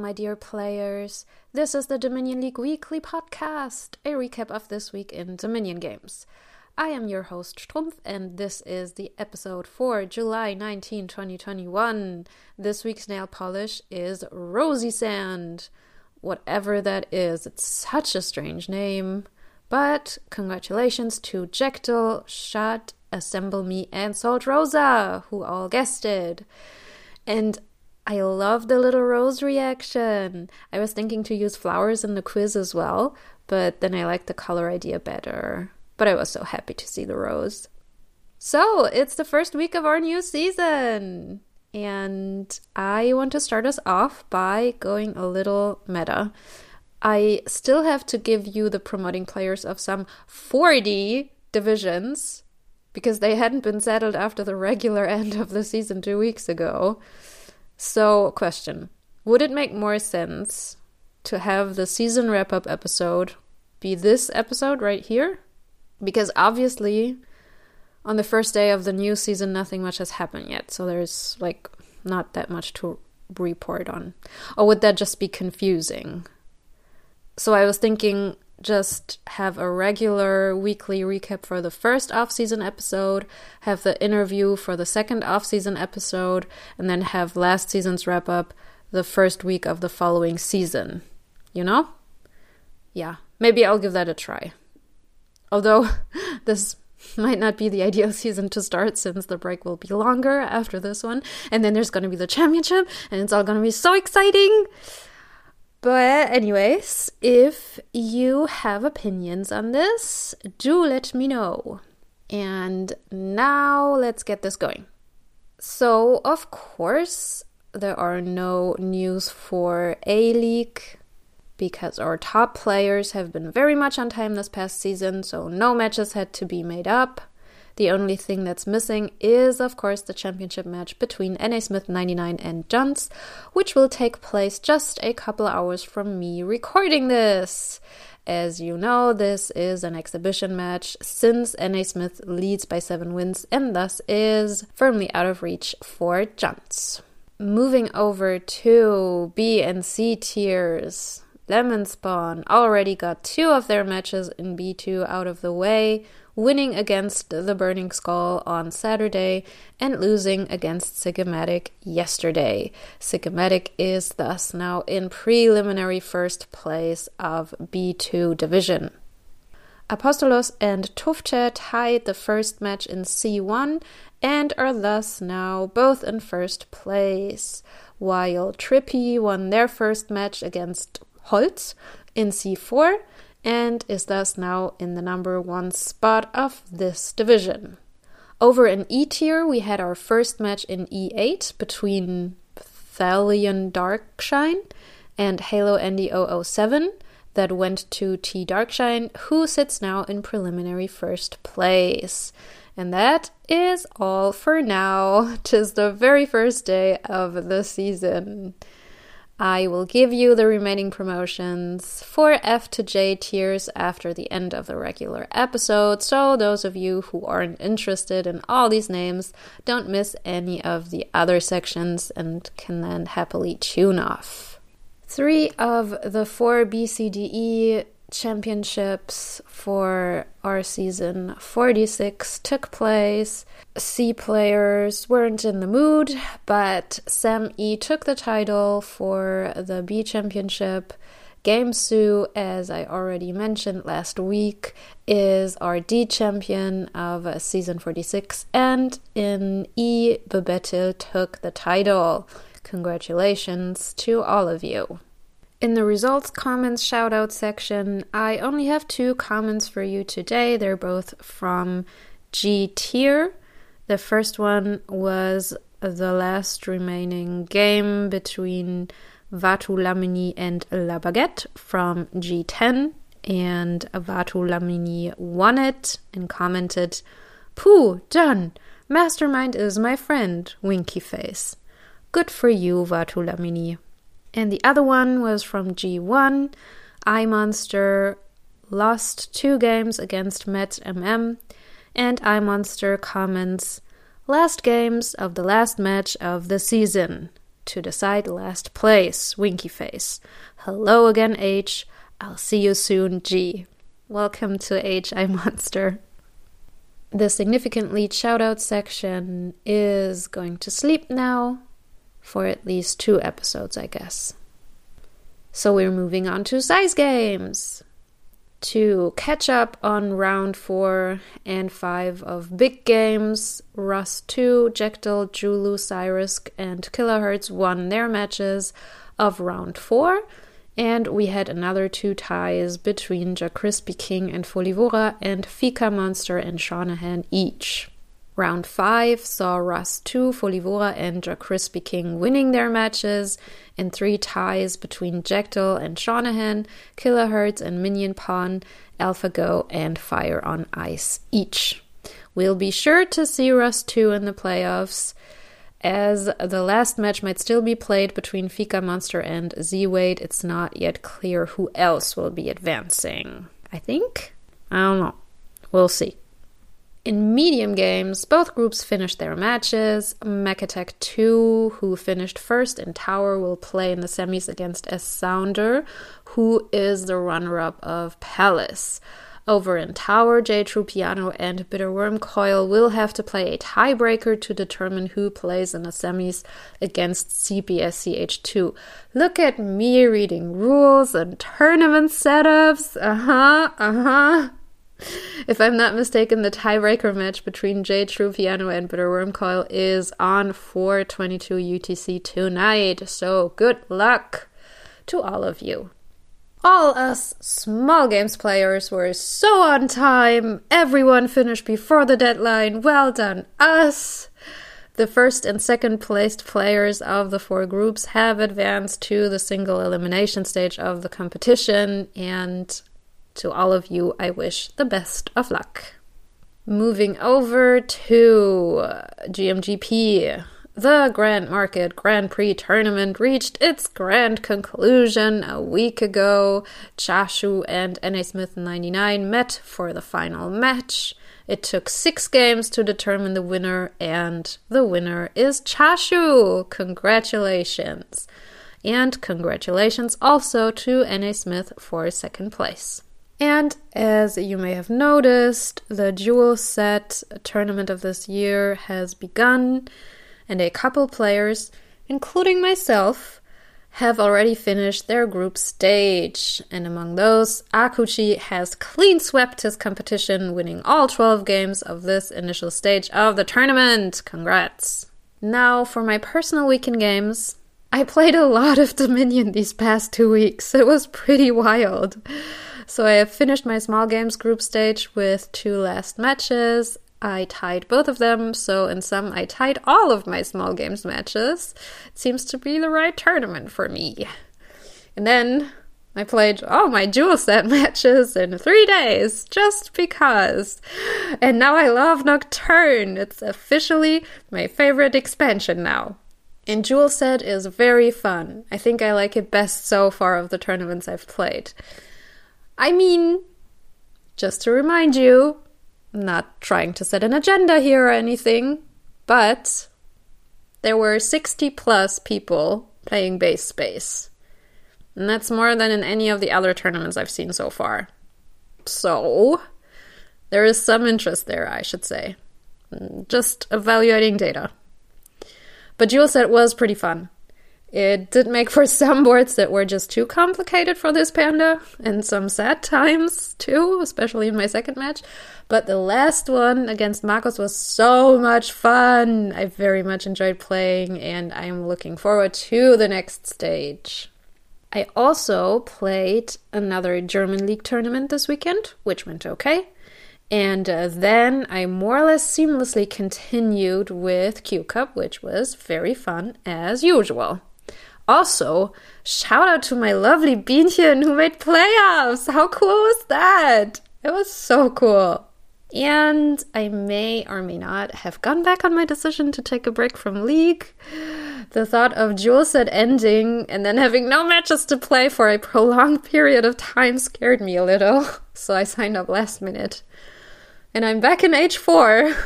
my dear players. This is the Dominion League Weekly Podcast, a recap of this week in Dominion Games. I am your host Strumpf, and this is the episode for July 19, 2021. This week's nail polish is Rosy Sand. Whatever that is, it's such a strange name. But congratulations to Jektil, Shad, Assemble Me, and Salt Rosa, who all guessed it. And I love the little rose reaction. I was thinking to use flowers in the quiz as well, but then I liked the color idea better. But I was so happy to see the rose. So, it's the first week of our new season! And I want to start us off by going a little meta. I still have to give you the promoting players of some 40 divisions, because they hadn't been settled after the regular end of the season 2 weeks ago. So, question. Would it make more sense to have the season wrap-up episode be this episode right here? Because obviously, on the first day of the new season, nothing much has happened yet. So there's, not that much to report on. Or would that just be confusing? So I was thinking, just have a regular weekly recap for the first off-season episode, have the interview for the second off-season episode, and then have last season's wrap-up the first week of the following season. You know? Yeah, maybe I'll give that a try. Although, this might not be the ideal season to start, since the break will be longer after this one, and then there's going to be the championship, and it's all going to be so exciting! But anyways, if you have opinions on this, do let me know. And now let's get this going. So, of course, there are no news for A-League, because our top players have been very much on time this past season, so no matches had to be made up. The only thing that's missing is, of course, the championship match between N.A. Smith 99 and Juntz, which will take place just a couple hours from me recording this. As you know, this is an exhibition match, since N.A. Smith leads by 7 wins and thus is firmly out of reach for Juntz. Moving over to B and C tiers. Lemonspawn already got 2 of their matches in B2 out of the way, winning against the Burning Skull on Saturday and losing against Sigematic yesterday. Sigematic is thus now in preliminary first place of B2 division. Apostolos and Tufce tied the first match in C1 and are thus now both in first place, while Trippy won their first match against Holtz in C4 and is thus now in the number 1 spot of this division. Over in E tier, we had our first match in E8 between Thalion Darkshine and Halo ND007 that went to T Darkshine, who sits now in preliminary first place. And that is all for now. 'Tis the very first day of the season. I will give you the remaining promotions for F to J tiers after the end of the regular episode, so those of you who aren't interested in all these names don't miss any of the other sections and can then happily tune off. 3 of the 4 BCDE championships for our season 46 took place. C players weren't in the mood, but Sam E took the title for the B championship. Gamesu, as I already mentioned last week, is our D champion of season 46, and in E, Bebetil took the title. Congratulations to all of you. In the results, comments, shout-out section, I only have 2 comments for you today. They're both from G tier. The first one was the last remaining game between Vatulamini and La Baguette from G10, and Vatulamini won it and commented, "Pooh, done! Mastermind is my friend, winky face. Good for you, Vatulamini." And the other one was from G1. iMonster lost 2 games against MetMM, and iMonster comments, "Last games of the last match of the season. to decide last place, Winky Face. Hello again, H. I'll see you soon, G. Welcome to H. iMonster. The significantly shoutout section is going to sleep now for at least 2 episodes, I guess. So we're moving on to size games to catch up on round 4 and 5 of big games. Rust 2, Jektel, Julu, Cyrisk, and Kilohertz won their matches of round 4, and we had another 2 ties between Ja'Crispy King and Folivora and Fika Monster and Shanahan each. Round 5 saw Rust 2, Folivora, and Ja'Crispy King winning their matches, and 3 ties between Jektil and Shanahan, Kilohertz and Minion Pawn, AlphaGo, and Fire on Ice each. We'll be sure to see Rust 2 in the playoffs, as the last match might still be played between Fika Monster and Z-Wade. It's not yet clear who else will be advancing. I think? I don't know. We'll see. In medium games, both groups finished their matches. Mechatech 2, who finished first in Tower, will play in the semis against S-Sounder, who is the runner-up of Palace. Over in Tower, J. Trupiano and Bitter Worm Coil will have to play a tiebreaker to determine who plays in the semis against CPSCH2. Look at me reading rules and tournament setups. If I'm not mistaken, the tiebreaker match between J. Trupiano and Bitter Worm Coil is on 4:22 UTC tonight, so good luck to all of you. All us small games players were so on time. Everyone finished before the deadline. Well done, us! The first and second placed players of the 4 groups have advanced to the single elimination stage of the competition, and to all of you, I wish the best of luck. Moving over to GMGP. The Grand Market Grand Prix tournament reached its grand conclusion a week ago. Chashu and N.A. Smith 99 met for the final match. It took 6 games to determine the winner, and the winner is Chashu! Congratulations! And congratulations also to N.A. Smith for 2nd place. And as you may have noticed, the Dualset tournament of this year has begun, and a couple players, including myself, have already finished their group stage. And among those, Akuchi has clean swept his competition, winning all 12 games of this initial stage of the tournament. Congrats! Now for my personal weekend games. I played a lot of Dominion these past 2 weeks. It was pretty wild. So I have finished my small games group stage with 2 last matches. I tied both of them, so in sum I tied all of my small games matches. It seems to be the right tournament for me. And then I played all my Dualset matches in 3 days, just because. And now I love Nocturne. It's officially my favorite expansion now. And Dualset is very fun. I think I like it best so far of the tournaments I've played. I mean, just to remind you, I'm not trying to set an agenda here or anything, but there were 60+ people playing base space. And that's more than in any of the other tournaments I've seen so far. So, there is some interest there, I should say. Just evaluating data. But Dualset was pretty fun. It did make for some boards that were just too complicated for this panda, and some sad times too, especially in my second match. But the last one against Marcos was so much fun. I very much enjoyed playing, and I'm looking forward to the next stage. I also played another German League tournament this weekend, which went okay. And then I more or less seamlessly continued with Q Cup, which was very fun as usual. Also, shout out to my lovely Bienchen who made playoffs. How cool was that? It was so cool. And I may or may not have gone back on my decision to take a break from League. The thought of Dualset ending and then having no matches to play for a prolonged period of time scared me a little. So I signed up last minute. And I'm back in H4.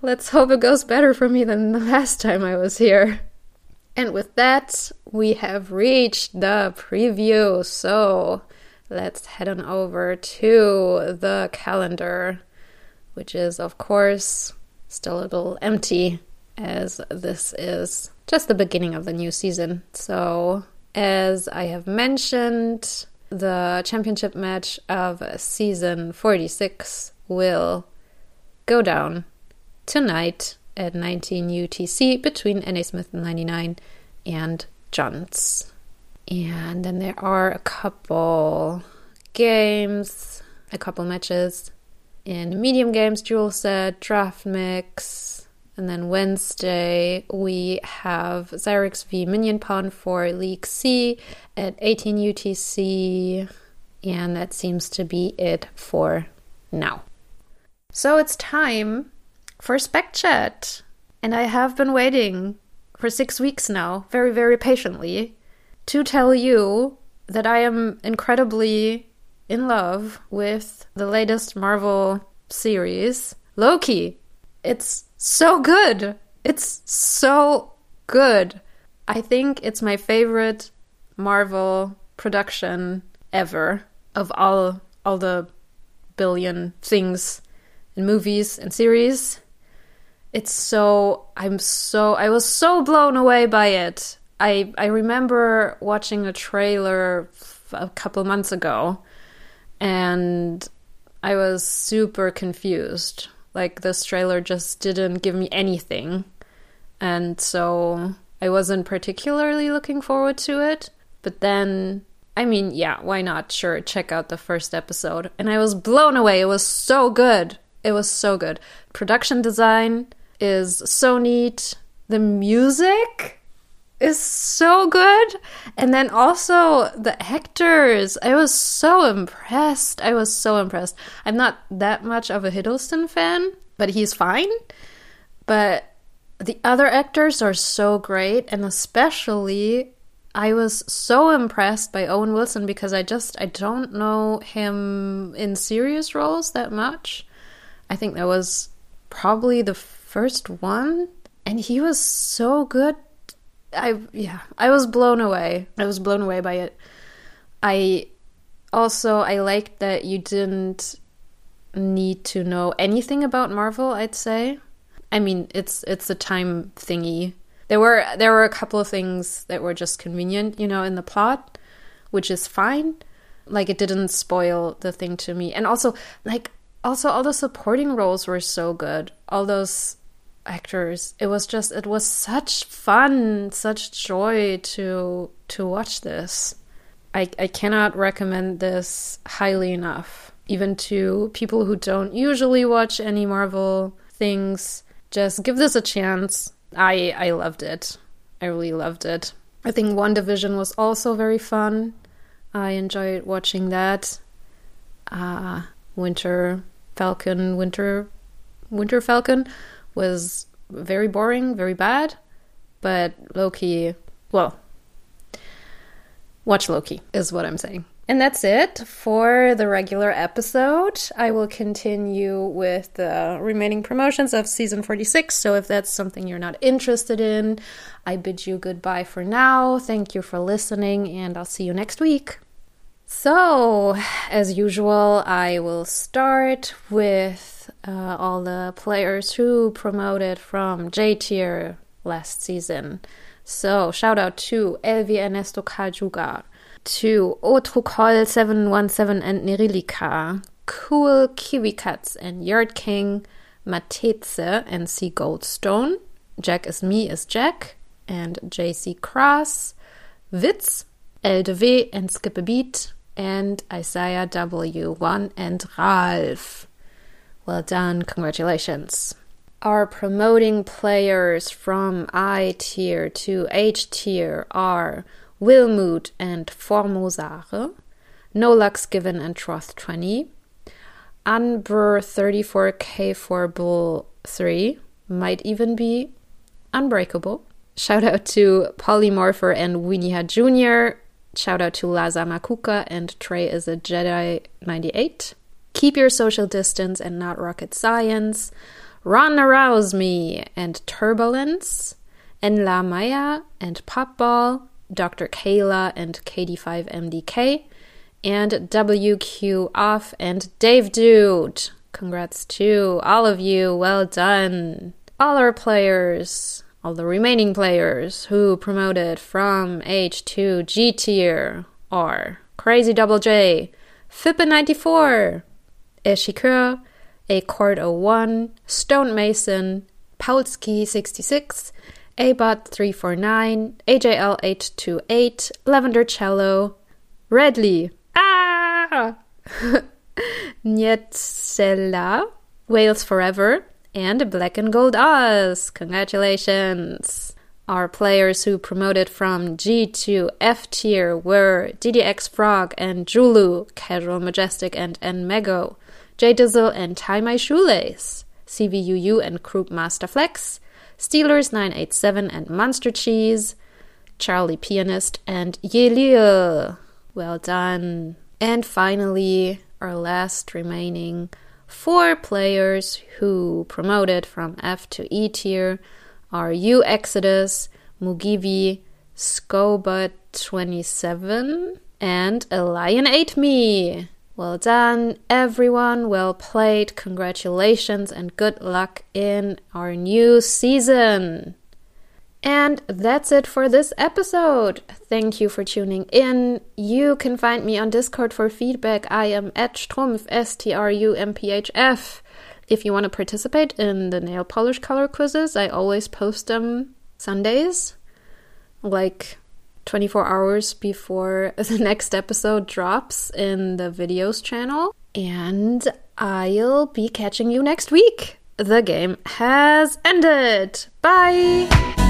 Let's hope it goes better for me than the last time I was here. And with that, we have reached the preview, so let's head on over to the calendar, which is, of course, still a little empty, as this is just the beginning of the new season. So, as I have mentioned, the championship match of season 46 will go down tonight at 19 UTC between N.A. Smith 99 and Juntz. And then there are a couple games, a couple matches in medium games, Dualset, Draft Mix. And then Wednesday we have Xyrix v Minion Pawn for League C at 18 UTC. And that seems to be it for now. So it's time for Spec Chat, and I have been waiting for 6 weeks now, very, very patiently, to tell you that I am incredibly in love with the latest Marvel series, Loki. It's so good. It's so good. I think it's my favorite Marvel production ever of all the billion things and movies and series. I was so blown away by it. I remember watching a trailer a couple months ago, and I was super confused. Like, this trailer just didn't give me anything. And so I wasn't particularly looking forward to it. But then, I mean, yeah, why not? Sure, check out the first episode. And I was blown away. It was so good. It was so good. Production design is so neat. The music is so good. And then also the actors. I was so impressed. I'm not that much of a Hiddleston fan, but he's fine. But the other actors are so great. And especially, I was so impressed by Owen Wilson, because I don't know him in serious roles that much. I think that was probably the first one, and he was so good. I was blown away. I was blown away by it. I liked that you didn't need to know anything about Marvel, I'd say. I mean, it's a time thingy. There were a couple of things that were just convenient, you know, in the plot, which is fine. Like, it didn't spoil the thing to me. And also, all the supporting roles were so good. All those actors. It was such fun, such joy to watch this. I cannot recommend this highly enough. Even to people who don't usually watch any Marvel things, just give this a chance. I loved it. I really loved it. I think WandaVision was also very fun. I enjoyed watching that. Winter Falcon was very boring, very bad, but Loki, well, watch Loki is what I'm saying. And that's it for the regular episode. I will continue with the remaining promotions of season 46, so if that's something you're not interested in, I bid you goodbye for now. Thank you for listening, and I'll see you next week. So, as usual, I will start with all the players who promoted from J tier last season. So, shout out to Elvi Ernesto Kajugar, to Otrukol717 and Nerilika, Cool Kiwikatz and Yard King, Mateze and C Goldstone, Jack is Me is Jack, and JC Cross, Witz, LDV and Skip a Beat, and Isaiah W1 and Ralph. Well done, congratulations. Our promoting players from I tier to H tier are Wilmut and Formosare, NoLuxGiven and Troth20, Unbur34K4Bull3, might even be Unbreakable. Shout out to Polymorpher and Winiha Jr. Shout out to Laza Makuka and Trey is a Jedi 98. Keep your social distance and not rocket science. Ron Arouse Me and Turbulence. Enla Maya and Popball, Dr. Kayla and KD5MDK, and WQ Off and Dave Dude. Congrats to all of you. Well done. All our players, all the remaining players who promoted from H to G tier are Crazy Double J, Fippa94, Eshikur, Accord01, Stonemason, Paulski66, Abot349, AJL828, Lavender Cello, Redley, Nietzela, Wales Forever, and Black and Gold Oz. Congratulations! Our players who promoted from G to F tier were DDX Frog and Julu, Casual Majestic and Nmego, J-Dizzle and Tie My Shoelace, CVUU and Croup Master Flex, Steelers987 and Monster Cheese, Charlie Pianist and Yelil. Well done. And finally, our last remaining four players who promoted from F to E tier are U Exodus, Mugivi, Scoba27, and Alien8Me. Well done, everyone. Well played. Congratulations and good luck in our new season. And that's it for this episode. Thank you for tuning in. You can find me on Discord for feedback. I am at Strumpf, S-T-R-U-M-P-H-F. If you want to participate in the nail polish color quizzes, I always post them Sundays, like 24 hours before the next episode drops in the videos channel. And I'll be catching you next week. The game has ended. Bye!